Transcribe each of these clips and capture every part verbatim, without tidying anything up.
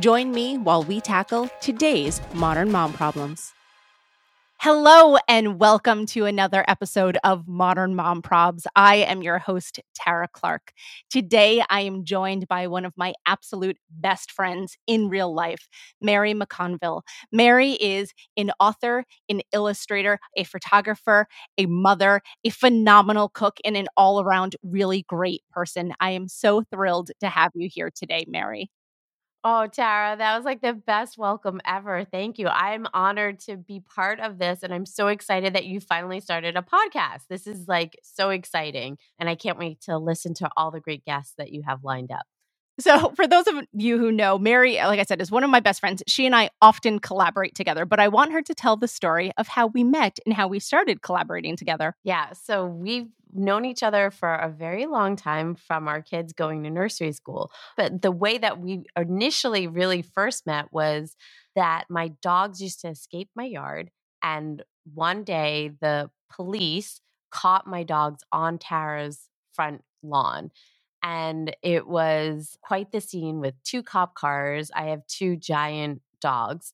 Join me while we tackle today's modern mom problems. Hello, and welcome to another episode of Modern Mom Probs. I am your host, Tara Clark. Today, I am joined by one of my absolute best friends in real life, Mary McConville. Mary is an author, an illustrator, a photographer, a mother, a phenomenal cook, and an all-around really great person. I am so thrilled to have you here today, Mary. Oh, Tara, that was like the best welcome ever. Thank you. I'm honored to be part of this, and I'm so excited that you finally started a podcast. This is like so exciting, and I can't wait to listen to all the great guests that you have lined up. So for those of you who know, Mary, like I said, is one of my best friends. She and I often collaborate together, but I want her to tell the story of how we met and how we started collaborating together. Yeah, so we've known each other for a very long time from our kids going to nursery school. But the way that we initially really first met was that my dogs used to escape my yard. And one day the police caught my dogs on Tara's front lawn. And it was quite the scene with two cop cars. I have two giant dogs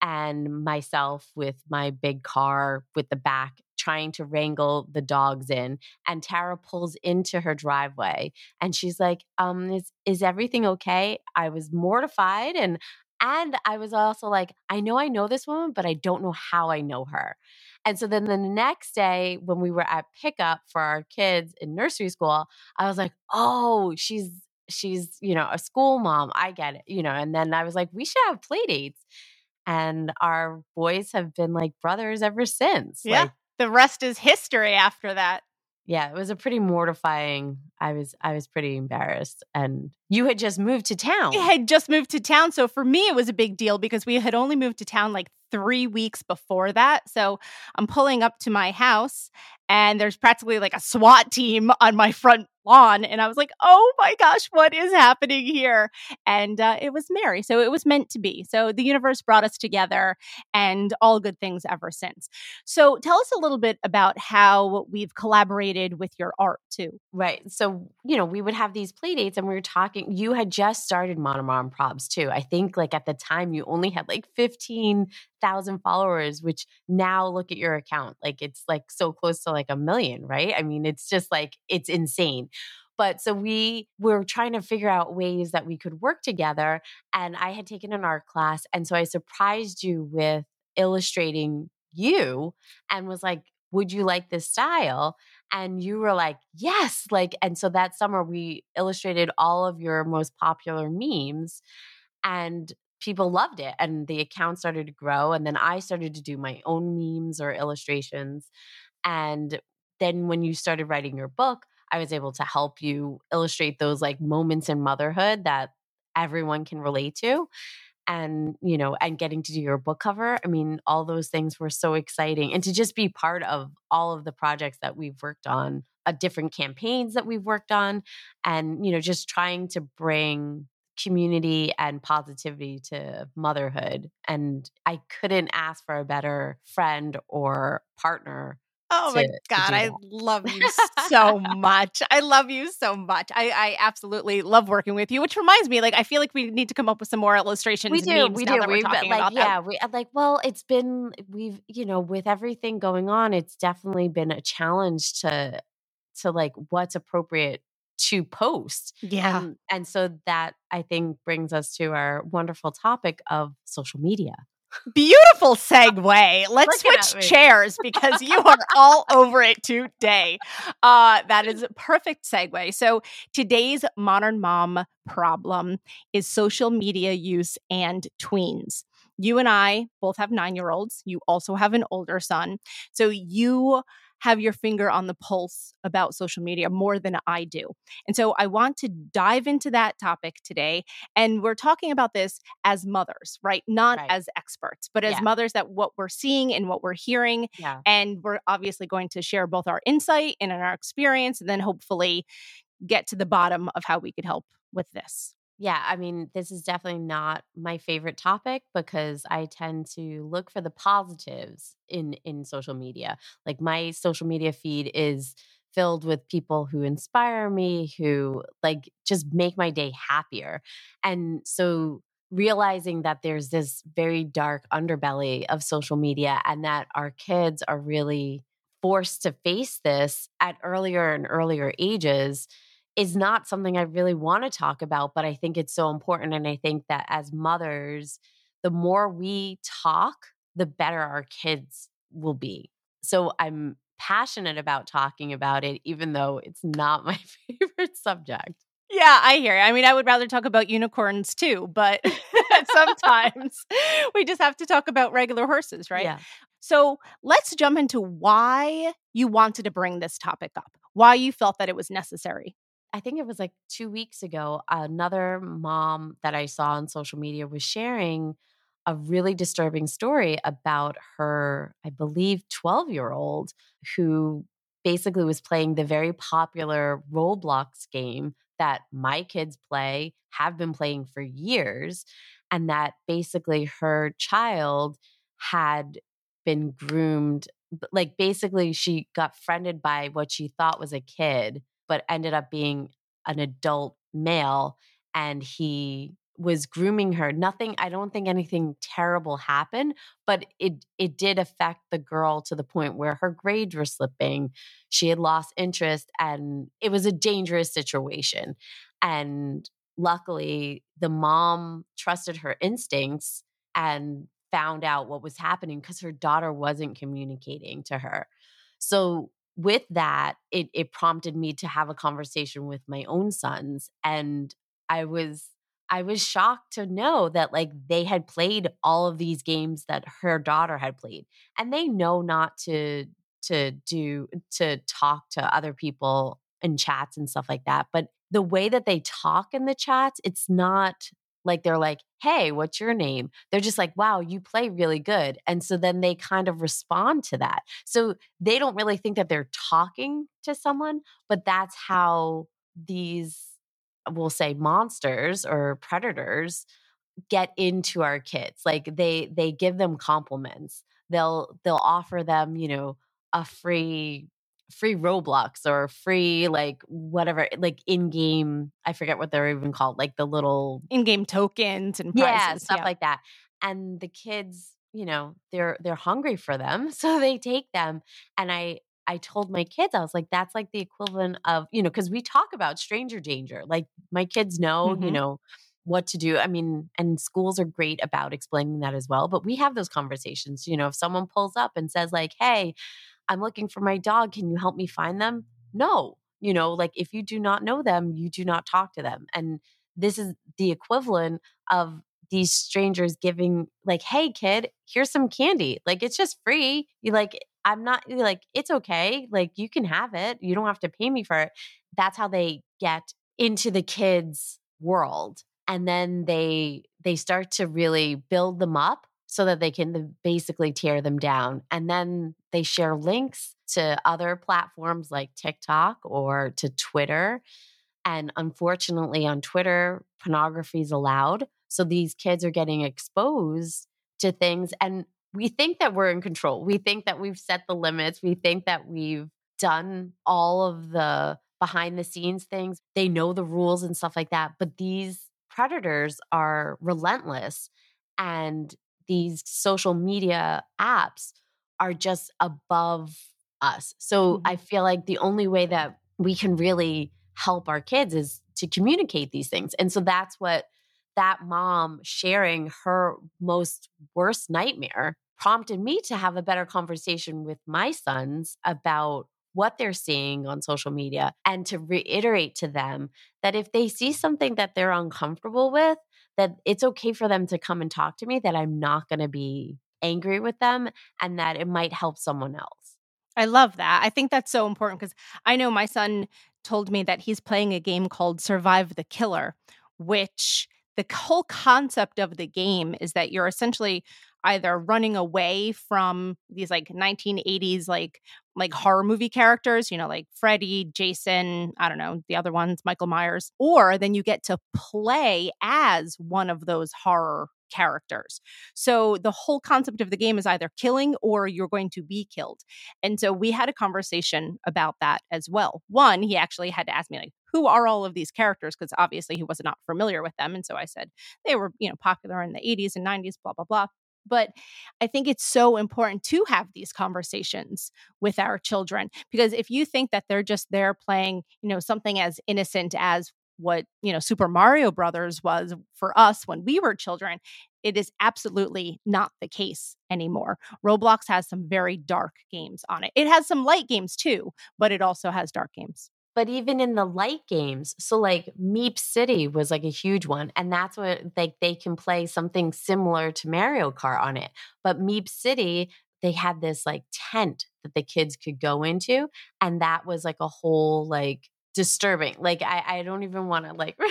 and myself with my big car with the back trying to wrangle the dogs in. And Tara pulls into her driveway and she's like, um, is, is everything okay? I was mortified. And, and I was also like, I know I know this woman, but I don't know how I know her. And so then the next day when we were at pickup for our kids in nursery school, I was like, oh, she's, she's, you know, a school mom. I get it, you know? And then I was like, we should have play dates. And our boys have been like brothers ever since. Yeah. Like, the rest is history after that. Yeah, it was a pretty mortifying. I was I was pretty embarrassed. And you had just moved to town. I had just moved to town. So for me, it was a big deal because we had only moved to town like three weeks before that. So I'm pulling up to my house and there's practically like a SWAT team on my front lawn. And I was like, oh my gosh, what is happening here? And uh, it was Mary. So it was meant to be. So the universe brought us together and all good things ever since. So tell us a little bit about how we've collaborated with your art too. Right. So, you know, we would have these play dates and we were talking, you had just started Modern Mom Probs too. I think like at the time you only had like fifteen thousand followers, which now look at your account. Like it's like so close to like a million, right? I mean, it's just like, it's insane. But so we were trying to figure out ways that we could work together. And I had taken an art class. And so I surprised you with illustrating you and was like, would you like this style? And you were like, yes. Like, and so that summer we illustrated all of your most popular memes and people loved it. And the account started to grow. And then I started to do my own memes or illustrations. And then when you started writing your book, I was able to help you illustrate those like moments in motherhood that everyone can relate to. And, you know, and getting to do your book cover. I mean, all those things were so exciting. And to just be part of all of the projects that we've worked on, uh, different campaigns that we've worked on, and, you know, just trying to bring community and positivity to motherhood. And I couldn't ask for a better friend or partner. Oh my God, I love you so much. I love you so much. I, I absolutely love working with you, which reminds me, like, I feel like we need to come up with some more illustrations. We do, we do. We're talking about that. Yeah, we, like, well, it's been, we've, you know, with everything going on, it's definitely been a challenge to, to like, what's appropriate to post. Yeah. Um, and so that, I think, brings us to our wonderful topic of social media. Beautiful segue. Let's Look switch chairs because you are all over it today. Uh, that is a perfect segue. So today's Modern Mom problem is social media use and tweens. You and I both have nine-year-olds. You also have an older son. So you have your finger on the pulse about social media more than I do. And so I want to dive into that topic today. And we're talking about this as mothers, right? Not right. as experts, but as yeah. mothers, that what we're seeing and what we're hearing. Yeah. And we're obviously going to share both our insight and our experience, and then hopefully get to the bottom of how we could help with this. Yeah, I mean, this is definitely not my favorite topic because I tend to look for the positives in, in social media. Like my social media feed is filled with people who inspire me, who like just make my day happier. And so realizing that there's this very dark underbelly of social media and that our kids are really forced to face this at earlier and earlier ages is not something I really want to talk about, but I think it's so important. And I think that as mothers, the more we talk, the better our kids will be. So I'm passionate about talking about it, even though it's not my favorite subject. Yeah, I hear you. I mean, I would rather talk about unicorns too, but sometimes we just have to talk about regular horses, right? Yeah. So let's jump into why you wanted to bring this topic up, why you felt that it was necessary. I think it was like two weeks ago, another mom that I saw on social media was sharing a really disturbing story about her, I believe, twelve-year-old who basically was playing the very popular Roblox game that my kids play, have been playing for years, and that basically her child had been groomed. Like basically she got friended by what she thought was a kid, but ended up being an adult male, and he was grooming her. Nothing, I don't think anything terrible happened, but it it did affect the girl to the point where her grades were slipping. She had lost interest, and it was a dangerous situation. And luckily, the mom trusted her instincts and found out what was happening because her daughter wasn't communicating to her. So with that, it it prompted me to have a conversation with my own sons, and I was I was shocked to know that like they had played all of these games that her daughter had played, and they know not to to do to talk to other people in chats and stuff like that. But the way that they talk in the chats, it's not like they're like, "Hey, what's your name?" They're just like, "Wow, you play really good." And so then they kind of respond to that. So they don't really think that they're talking to someone, but that's how these, we'll say, monsters or predators get into our kids. Like they they give them compliments. They'll they'll offer them, you know, a free free Roblox or free like whatever, like in-game, I forget what they're even called, like the little in-game tokens and prizes. Yeah, stuff yeah. like that. And the kids, you know, they're they're hungry for them, so they take them. And I I told my kids, I was like, that's like the equivalent of, you know, because we talk about stranger danger. Like my kids know, mm-hmm. you know, what to do. I mean, and schools are great about explaining that as well. But we have those conversations, you know, if someone pulls up and says like, "Hey, I'm looking for my dog. Can you help me find them?" No, you know, like if you do not know them, you do not talk to them. And this is the equivalent of these strangers giving like, "Hey kid, here's some candy. Like it's just free. You like, I'm not like, it's okay. Like you can have it. You don't have to pay me for it." That's how they get into the kids' world. And then they, they start to really build them up so that they can basically tear them down. And then they share links to other platforms like TikTok or to Twitter. And unfortunately on Twitter, pornography is allowed. So these kids are getting exposed to things. And we think that we're in control. We think that we've set the limits. We think that we've done all of the behind the scenes things. They know the rules and stuff like that. But these predators are relentless, and these social media apps are just above us. So I feel like the only way that we can really help our kids is to communicate these things. And so that's what that mom sharing her most worst nightmare prompted me to have a better conversation with my sons about what they're seeing on social media and to reiterate to them that if they see something that they're uncomfortable with, that it's okay for them to come and talk to me, that I'm not going to be angry with them and that it might help someone else. I love that. I think that's so important because I know my son told me that he's playing a game called Survive the Killer, which the whole concept of the game is that you're essentially either running away from these like nineteen eighties like like horror movie characters, you know, like Freddy, Jason, I don't know, the other ones, Michael Myers, or then you get to play as one of those horror characters. So the whole concept of the game is either killing or you're going to be killed. And so we had a conversation about that as well. One, he actually had to ask me like, who are all of these characters? Because obviously he was not familiar with them. And so I said they were, you know, popular in the eighties and nineties, blah, blah, blah. But I think it's so important to have these conversations with our children, because if you think that they're just there playing, you know, something as innocent as what, you know, Super Mario Brothers was for us when we were children, it is absolutely not the case anymore. Roblox has some very dark games on it. It has some light games too, but it also has dark games. But even in the light games, so like Meep City was like a huge one. And that's what like they can play something similar to Mario Kart on it. But Meep City, they had this like tent that the kids could go into. And that was like a whole like disturbing. Like I, I don't even want to like, I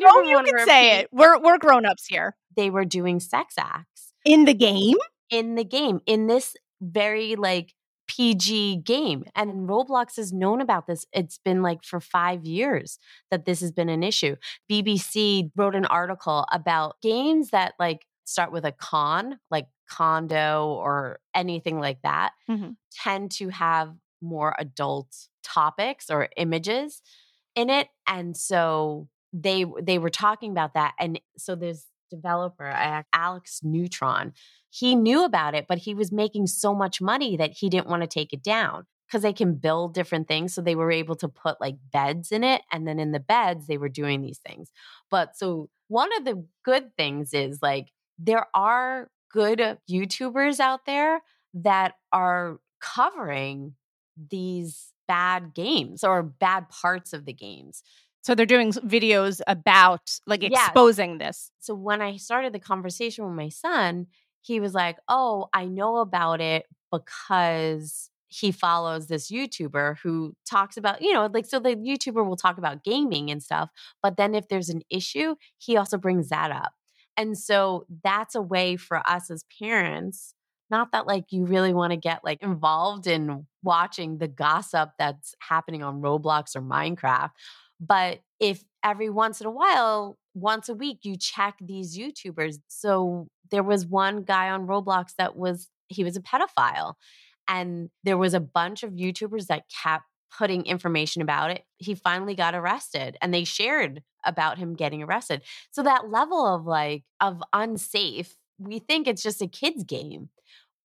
don't even oh, you can repeat. Say it. We're we're grown-ups here. They were doing sex acts. In the game? In the game. In this very like P G game. And Roblox has known about this. It's been like for five years that this has been an issue. B B C wrote an article about games that like start with a con, like condo or anything like that, mm-hmm. tend to have more adult topics or images in it. And so they they were talking about that. And so there's developer, Alex Neutron, he knew about it, but he was making so much money that he didn't want to take it down because they can build different things. So they were able to put like beds in it. And then in the beds, they were doing these things. But so one of the good things is like there are good YouTubers out there that are covering these bad games or bad parts of the games. So they're doing videos about like exposing yeah. this. So when I started the conversation with my son, he was like, oh, I know about it because he follows this YouTuber who talks about, you know, like, so the YouTuber will talk about gaming and stuff. But then if there's an issue, he also brings that up. And so that's a way for us as parents, not that like you really want to get like involved in watching the gossip that's happening on Roblox or Minecraft. But if every once in a while, once a week, you check these YouTubers. So there was one guy on Roblox that was, he was a pedophile. And there was a bunch of YouTubers that kept putting information about it. He finally got arrested and they shared about him getting arrested. So that level of like, of unsafe, we think it's just a kid's game.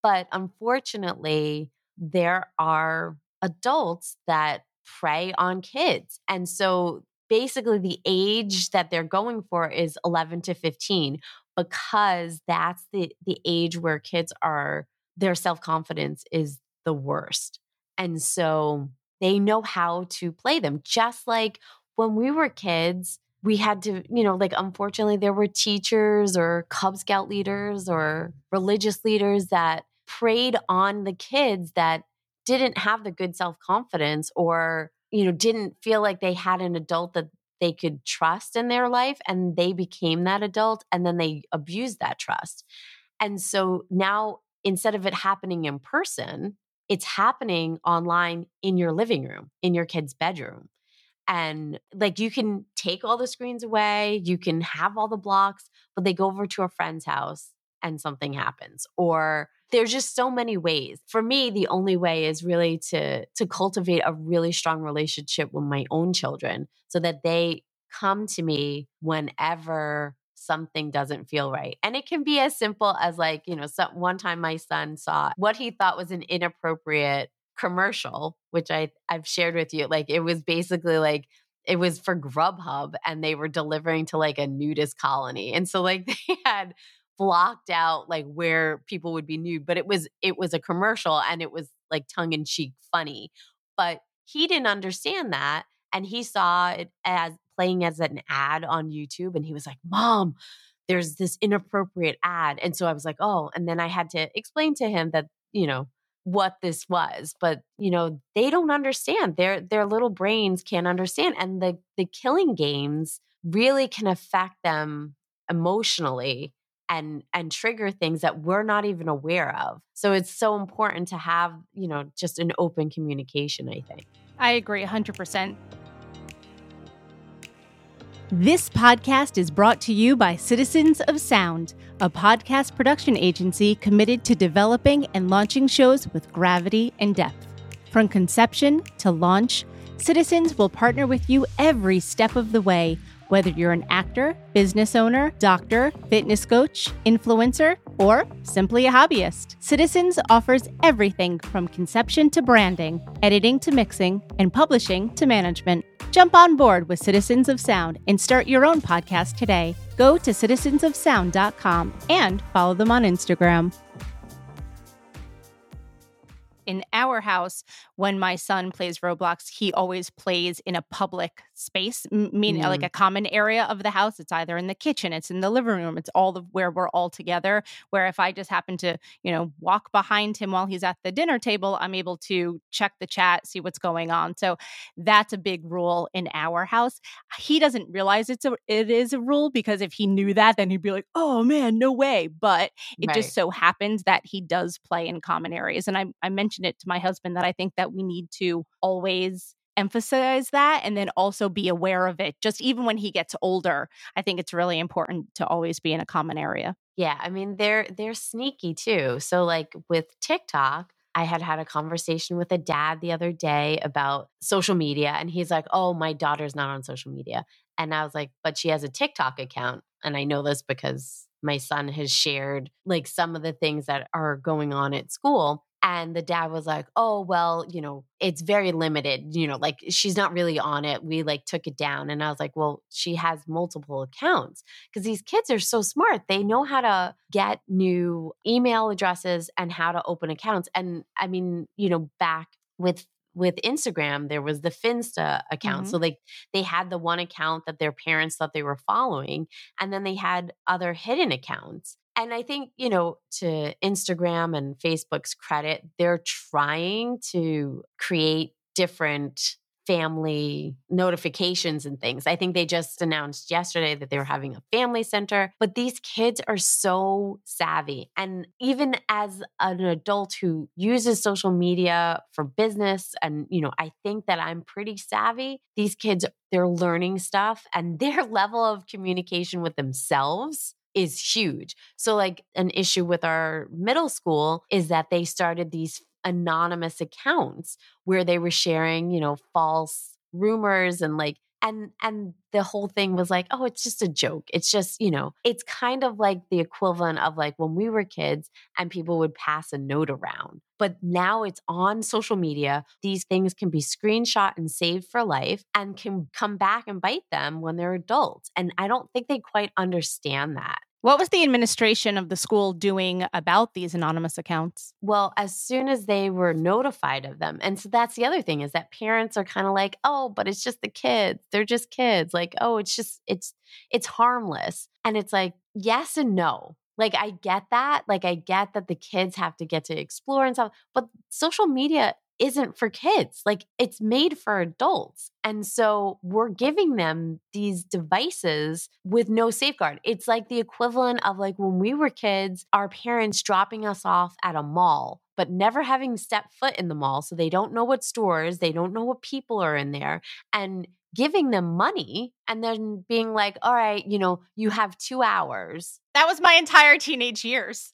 But unfortunately, there are adults that prey on kids. And so basically the age that they're going for is eleven to fifteen because that's the, the age where kids are, their self-confidence is the worst. And so they know how to play them. Just like when we were kids, we had to, you know, like unfortunately there were teachers or Cub Scout leaders or religious leaders that preyed on the kids that didn't have the good self-confidence or, you know, didn't feel like they had an adult that they could trust in their life, and they became that adult and then they abused that trust. And so now instead of it happening in person, it's happening online in your living room, in your kid's bedroom. And like you can take all the screens away, you can have all the blocks, but they go over to a friend's house and something happens. Or there's just so many ways. For me, the only way is really to to cultivate a really strong relationship with my own children so that they come to me whenever something doesn't feel right. And it can be as simple as like, you know, so one time my son saw what he thought was an inappropriate commercial, which I, I've shared with you. Like it was basically like it was for Grubhub, and they were delivering to like a nudist colony. And so like they had blocked out like where people would be nude, but it was, it was a commercial and it was like tongue in cheek funny, but he didn't understand that. And he saw it as playing as an ad on YouTube. And he was like, Mom, there's this inappropriate ad. And so I was like, oh, and then I had to explain to him that, you know, what this was, but you know, they don't understand. Their, their little brains can't understand. And the, the killing games really can affect them emotionally and, and trigger things that we're not even aware of. So it's so important to have, you know, just an open communication, I think. I agree one hundred percent. This podcast is brought to you by Citizens of Sound, a podcast production agency committed to developing and launching shows with gravity and depth. From conception to launch, Citizens will partner with you every step of the way, whether you're an actor, business owner, doctor, fitness coach, influencer, or simply a hobbyist. Citizens offers everything from conception to branding, editing to mixing, and publishing to management. Jump on board with Citizens of Sound and start your own podcast today. Go to citizens of sound dot com and follow them on Instagram. In our house, when my son plays Roblox, he always plays in a public space, meaning mm. like a common area of the house. It's either in the kitchen, it's in the living room, it's all the, where we're all together, where if I just happen to, you know, walk behind him while he's at the dinner table, I'm able to check the chat, see what's going on. So that's a big rule in our house. He doesn't realize it's a, it is a rule, because if he knew that, then he'd be like, oh man, no way. But it right. just so happens that he does play in common areas. And I, I mentioned it to my husband that I think that we need to always emphasize that, and then also be aware of it. Just even when he gets older, I think it's really important to always be in a common area. Yeah. I mean, they're, they're sneaky too. So like with TikTok, I had had a conversation with a dad the other day about social media, and he's like, oh, my daughter's not on social media. And I was like, but she has a TikTok account. And I know this because my son has shared like some of the things that are going on at school. And the dad was like, oh, well, you know, it's very limited. You know, like she's not really on it. We like took it down. And I was like, well, she has multiple accounts, because these kids are so smart. They know how to get new email addresses and how to open accounts. And I mean, you know, back with with Instagram, there was the Finsta account. Mm-hmm. So like they had the one account that their parents thought they were following, and then they had other hidden accounts. And I think, you know, to Instagram and Facebook's credit, they're trying to create different family notifications and things. I think they just announced yesterday that they were having a family center, but these kids are so savvy. And even as an adult who uses social media for business, and, you know, I think that I'm pretty savvy, these kids, they're learning stuff, and their level of communication with themselves is huge. So like an issue with our middle school is that they started these anonymous accounts where they were sharing, you know, false rumors, and like, and, and the whole thing was like, oh, it's just a joke. It's just, you know, it's kind of like the equivalent of like when we were kids and people would pass a note around, but now it's on social media. These things can be screenshot and saved for life, and can come back and bite them when they're adults. And I don't think they quite understand that. What was the administration of the school doing about these anonymous accounts? Well, as soon as they were notified of them. And so that's the other thing, is that parents are kind of like, oh, but it's just the kids. They're just kids. Like, oh, it's just, it's, it's harmless. And it's like, yes and no. Like, I get that. Like, I get that the kids have to get to explore and stuff, but social media isn't for kids. Like, it's made for adults. And so we're giving them these devices with no safeguard. It's like the equivalent of like when we were kids, our parents dropping us off at a mall, but never having stepped foot in the mall. So they don't know what stores, they don't know what people are in there, and giving them money and then being like, all right, you know, you have two hours. That was my entire teenage years.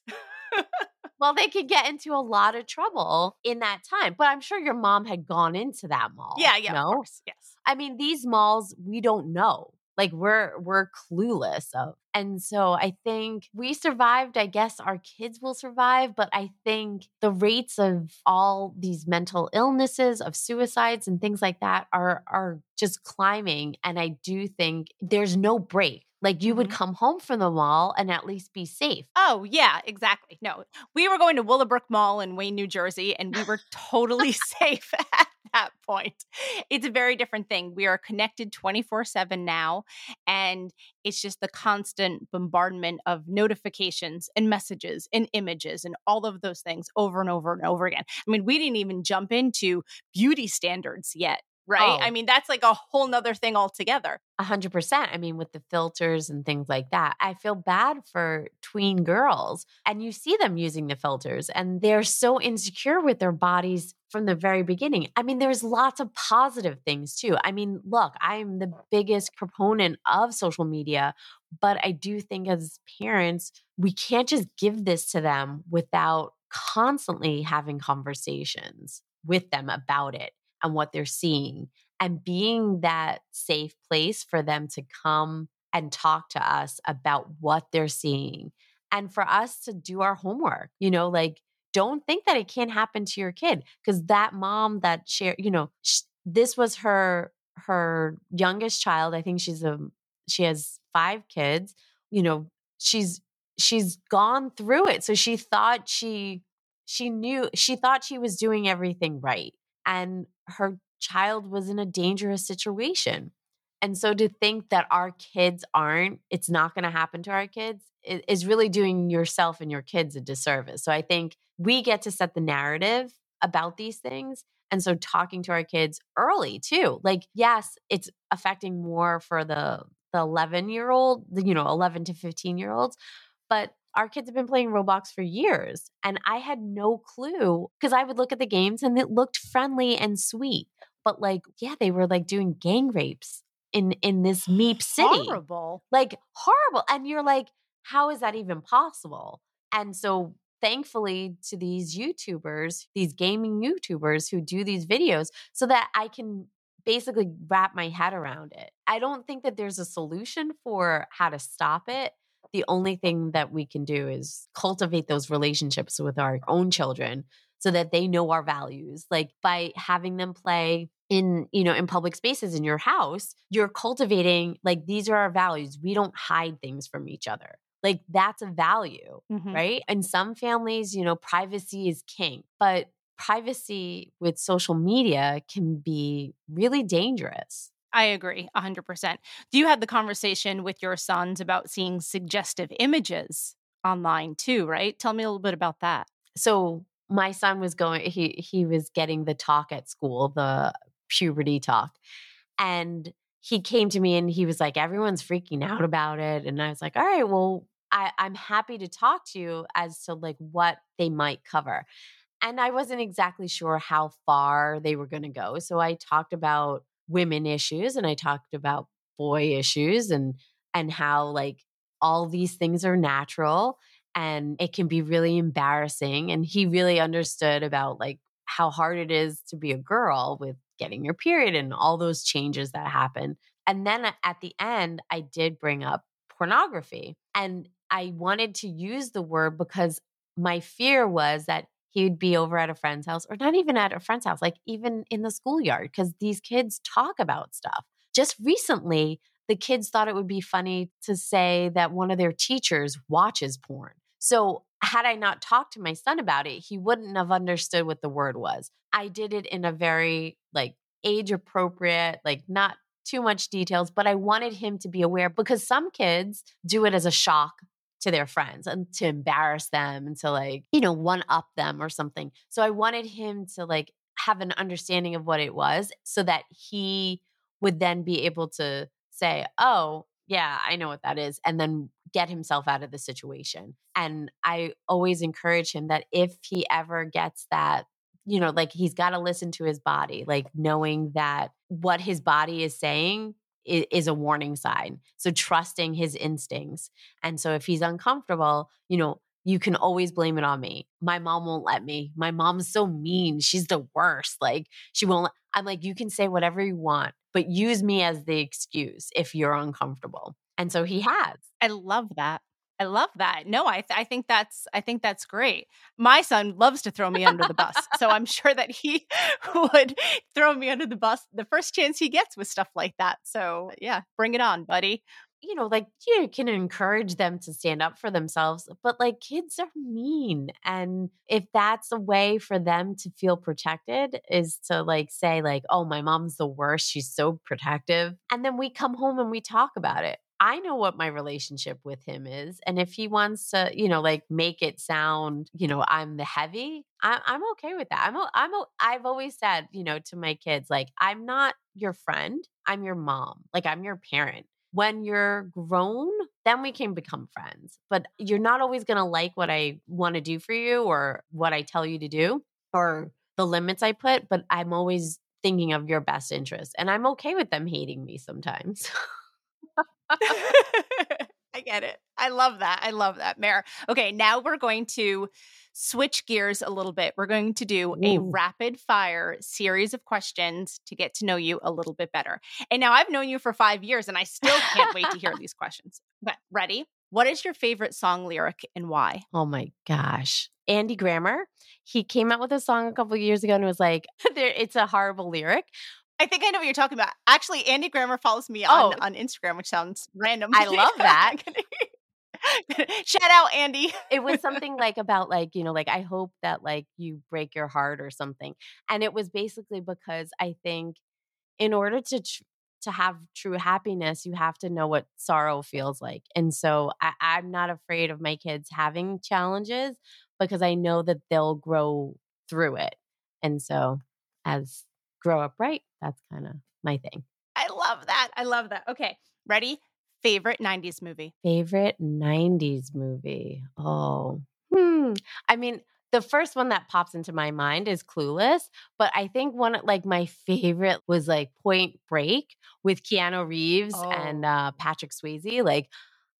Well, they could get into a lot of trouble in that time. But I'm sure your mom had gone into that mall. Yeah, yeah, no? Of course. Yes. I mean, these malls, we don't know. Like we're we're clueless of. And so I think we survived. I guess our kids will survive. But I think the rates of all these mental illnesses, of suicides and things like that are are just climbing. And I do think there's no break. Like you would come home from the mall and at least be safe. Oh, yeah, exactly. No, we were going to Willowbrook Mall in Wayne, New Jersey, and we were totally safe at that point. It's a very different thing. We are connected twenty-four seven now, and it's just the constant bombardment of notifications and messages and images and all of those things over and over and over again. I mean, we didn't even jump into beauty standards yet. Right? Oh. I mean, that's like a whole nother thing altogether. A hundred percent. I mean, with the filters and things like that, I feel bad for tween girls. And you see them using the filters and they're so insecure with their bodies from the very beginning. I mean, there's lots of positive things too. I mean, look, I'm the biggest proponent of social media, but I do think as parents, we can't just give this to them without constantly having conversations with them about it. And what they're seeing and being that safe place for them to come and talk to us about what they're seeing and for us to do our homework. You know, like don't think that it can't happen to your kid because that mom that shared, you know, sh- this was her, her youngest child. I think she's a, she has five kids, you know, she's, she's gone through it. So she thought she, she knew, she thought she was doing everything right. And her child was in a dangerous situation. And so to think that our kids aren't, it's not going to happen to our kids, is really doing yourself and your kids a disservice. So I think we get to set the narrative about these things. And so talking to our kids early too, like, yes, it's affecting more for the, the eleven year old, you know, eleven to fifteen year olds, but our kids have been playing Roblox for years and I had no clue because I would look at the games and it looked friendly and sweet. But like, yeah, they were like doing gang rapes in, in this Meep City. Horrible. Like horrible. And you're like, how is that even possible? And so thankfully to these YouTubers, these gaming YouTubers who do these videos so that I can basically wrap my head around it. I don't think that there's a solution for how to stop it. The only thing that we can do is cultivate those relationships with our own children so that they know our values. Like by having them play in, you know, in public spaces in your house, you're cultivating like these are our values. We don't hide things from each other. Like that's a value, mm-hmm. right? And some families, you know, privacy is king, but privacy with social media can be really dangerous. I agree one hundred percent. Do you have the conversation with your sons about seeing suggestive images online too, right? Tell me a little bit about that. So my son was going, he he was getting the talk at school, the puberty talk. And he came to me and he was like, everyone's freaking out about it. And I was like, all right, well, I, I'm happy to talk to you as to like what they might cover. And I wasn't exactly sure how far they were going to go. So I talked about women issues. And I talked about boy issues and, and how like all these things are natural and it can be really embarrassing. And he really understood about like how hard it is to be a girl with getting your period and all those changes that happen. And then at the end, I did bring up pornography and I wanted to use the word because my fear was that he'd be over at a friend's house or not even at a friend's house, like even in the schoolyard, because these kids talk about stuff. Just recently, the kids thought it would be funny to say that one of their teachers watches porn. So had I not talked to my son about it, he wouldn't have understood what the word was. I did it in a very like age appropriate, like not too much details, but I wanted him to be aware because some kids do it as a shock to their friends and to embarrass them and to like, you know, one up them or something. So I wanted him to like have an understanding of what it was so that he would then be able to say, oh, yeah, I know what that is. And then get himself out of the situation. And I always encourage him that if he ever gets that, you know, like he's got to listen to his body, like knowing that what his body is saying is a warning sign. So trusting his instincts. And so if he's uncomfortable, you know, you can always blame it on me. My mom won't let me. My mom's so mean. She's the worst. Like, she won't. Let- I'm like, you can say whatever you want, but use me as the excuse if you're uncomfortable. And so he has. I love that. I love that. No, I th- I think that's I think that's great. My son loves to throw me under the bus, so I'm sure that he would throw me under the bus the first chance he gets with stuff like that. So yeah, bring it on, buddy. You know, like, you can encourage them to stand up for themselves, but like, kids are mean. And if that's a way for them to feel protected, is to like say like, oh, my mom's the worst. She's so protective. And then we come home and we talk about it. I know what my relationship with him is. And if he wants to, you know, like make it sound, you know, I'm the heavy, I'm, I'm okay with that. I'm, a, I'm, a, I've always said, you know, to my kids, like, I'm not your friend. I'm your mom. Like, I'm your parent. When you're grown, then we can become friends, but you're not always going to like what I want to do for you or what I tell you to do or the limits I put, but I'm always thinking of your best interest, and I'm okay with them hating me sometimes. I get it. I love that. I love that, Mary. Okay, now we're going to switch gears a little bit. We're going to do Ooh. a rapid fire series of questions to get to know you a little bit better. And now I've known you for five years and I still can't wait to hear these questions. Okay, ready? What is your favorite song lyric and why? Oh my gosh. Andy Grammer. He came out with a song a couple of years ago and was like, it's a horrible lyric. I think I know what you're talking about. Actually, Andy Grammer follows me on, oh. on Instagram, which sounds random. I love that. Shout out, Andy. It was something like about like, you know, like, I hope that like you break your heart or something. And it was basically because I think in order to tr- to have true happiness, you have to know what sorrow feels like. And so I- I'm not afraid of my kids having challenges because I know that they'll grow through it. And so as grow up right, that's kind of my thing. I love that. I love that. Okay. Ready? Favorite nineties movie? Favorite nineties movie? Oh, hmm. I mean, the first one that pops into my mind is Clueless, but I think one like my favorite was like Point Break with Keanu Reeves oh. and uh, Patrick Swayze. Like,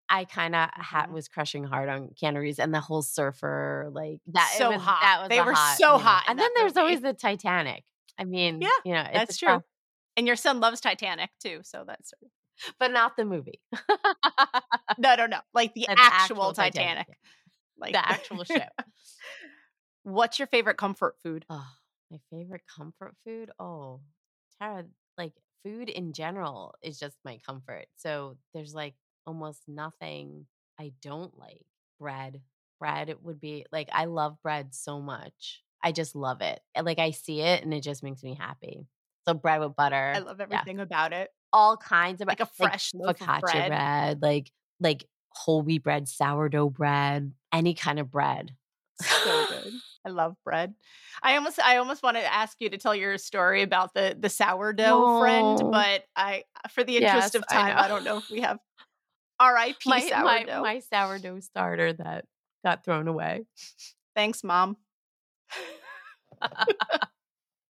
I kind of ha- was crushing hard on Keanu Reeves and the whole surfer like that. So it was, hot. That was they were hot, so you know. hot. And then there's movie. always the Titanic. I mean, yeah, you know, it's that's true. Tough. And your son loves Titanic too, so that's true. But not the movie. no, no, no. Like the, actual, the actual Titanic. Titanic. Like the actual ship. What's your favorite comfort food? Oh, my favorite comfort food? Oh, Tara, like food in general is just my comfort. So there's like almost nothing I don't like. Bread. Bread it would be like, I love bread so much. I just love it. Like, I see it and it just makes me happy. So bread with butter. I love everything yeah. about it. All kinds of like a fresh like, loaf of bread. bread, like like whole wheat bread, sourdough bread, any kind of bread. So good. I love bread. I almost I almost wanted to ask you to tell your story about the the sourdough oh. friend, but I for the interest yes, of time, I, I don't know if we have R I P my, sourdough. My, my sourdough starter that got thrown away. Thanks, Mom.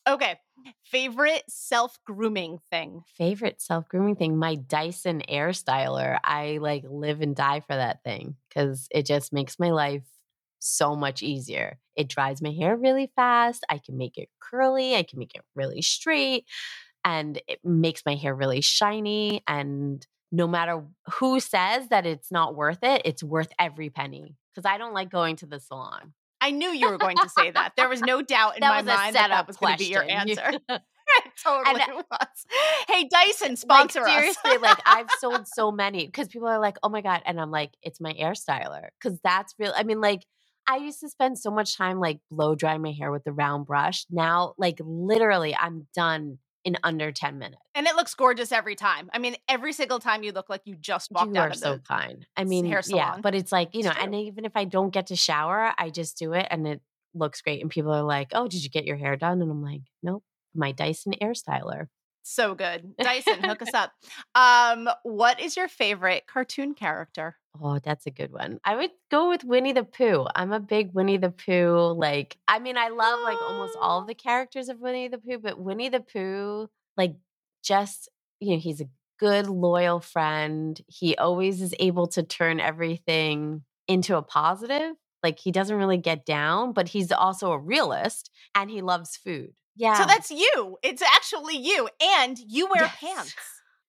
Okay. Favorite self-grooming thing? Favorite self-grooming thing? My Dyson air styler. I like live and die for that thing because it just makes my life so much easier. It dries my hair really fast. I can make it curly. I can make it really straight. And it makes my hair really shiny. And no matter who says that it's not worth it, it's worth every penny because I don't like going to the salon. I knew you were going to say that. There was no doubt in my mind that that was going to be your answer. Totally and, was. Hey, Dyson, sponsor like, us. Seriously, like I've sold so many because people are like, oh my God. And I'm like, it's my air styler because that's real. I mean, like I used to spend so much time like blow drying my hair with the round brush. Now, like literally I'm done in under ten minutes. And it looks gorgeous every time. I mean, every single time you look like you just walked you out of so the You are so kind. I mean, hair salon. Yeah, but it's like, you know, and even if I don't get to shower, I just do it and it looks great. And people are like, oh, did you get your hair done? And I'm like, nope, my Dyson air styler. So good. Dyson, hook us up. Um, what is your favorite cartoon character? Oh, that's a good one. I would go with Winnie the Pooh. I'm a big Winnie the Pooh. Like, I mean, I love like almost all of the characters of Winnie the Pooh, but Winnie the Pooh, like just, you know, he's a good, loyal friend. He always is able to turn everything into a positive. Like, he doesn't really get down, but he's also a realist and he loves food. Yeah. So that's you. It's actually you. And you wear yes. pants.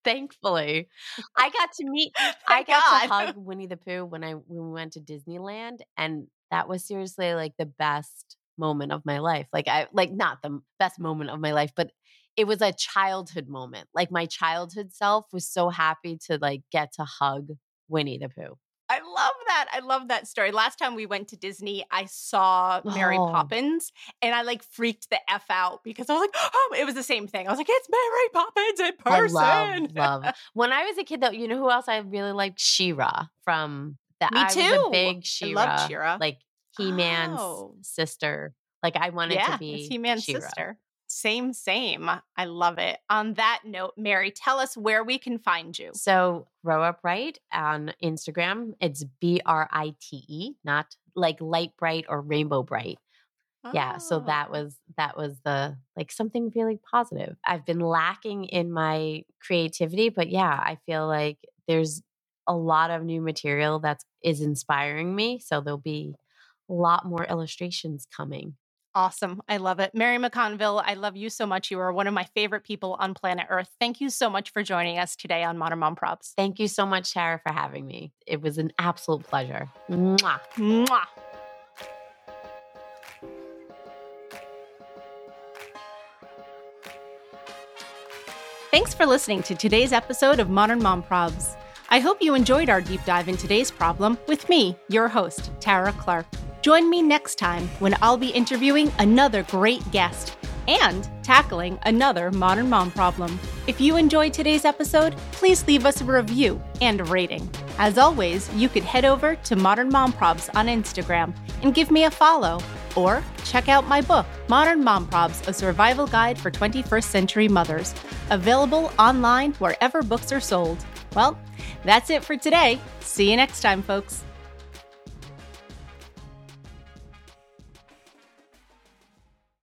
Thankfully. I got to meet, I got God. to hug Winnie the Pooh when I when we went to Disneyland. And that was seriously like the best moment of my life. Like I, like not the best moment of my life, but it was a childhood moment. Like my childhood self was so happy to like get to hug Winnie the Pooh. I love that. I love that story. Last time we went to Disney, I saw Mary oh. Poppins and I like freaked the F out because I was like, oh, it was the same thing. I was like, it's Mary Poppins in person. I love, love. When I was a kid though, you know who else I really liked? She-Ra from the Me too. I was a big She-Ra. I love She-Ra. Like He-Man's oh. sister. Like I wanted yeah, to be He-Man's She-Ra. Sister. Same, same. I love it. On that note, Mary, tell us where we can find you. So Grow Up Right on Instagram. It's B R I T E, not like light bright or rainbow bright. Oh. Yeah. So that was, that was the, like something really positive. I've been lacking in my creativity, but yeah, I feel like there's a lot of new material that is inspiring me. So there'll be a lot more illustrations coming. Awesome. I love it. Mary McConville, I love you so much. You are one of my favorite people on planet Earth. Thank you so much for joining us today on Modern Mom Probs. Thank you so much, Tara, for having me. It was an absolute pleasure. Mwah. Mwah. Thanks for listening to today's episode of Modern Mom Probs. I hope you enjoyed our deep dive in today's problem with me, your host, Tara Clark. Join me next time when I'll be interviewing another great guest and tackling another modern mom problem. If you enjoyed today's episode, please leave us a review and a rating. As always, you could head over to Modern Mom Probs on Instagram and give me a follow, or check out my book, Modern Mom Probs, A Survival Guide for twenty-first Century Mothers, available online wherever books are sold. Well, that's it for today. See you next time, folks.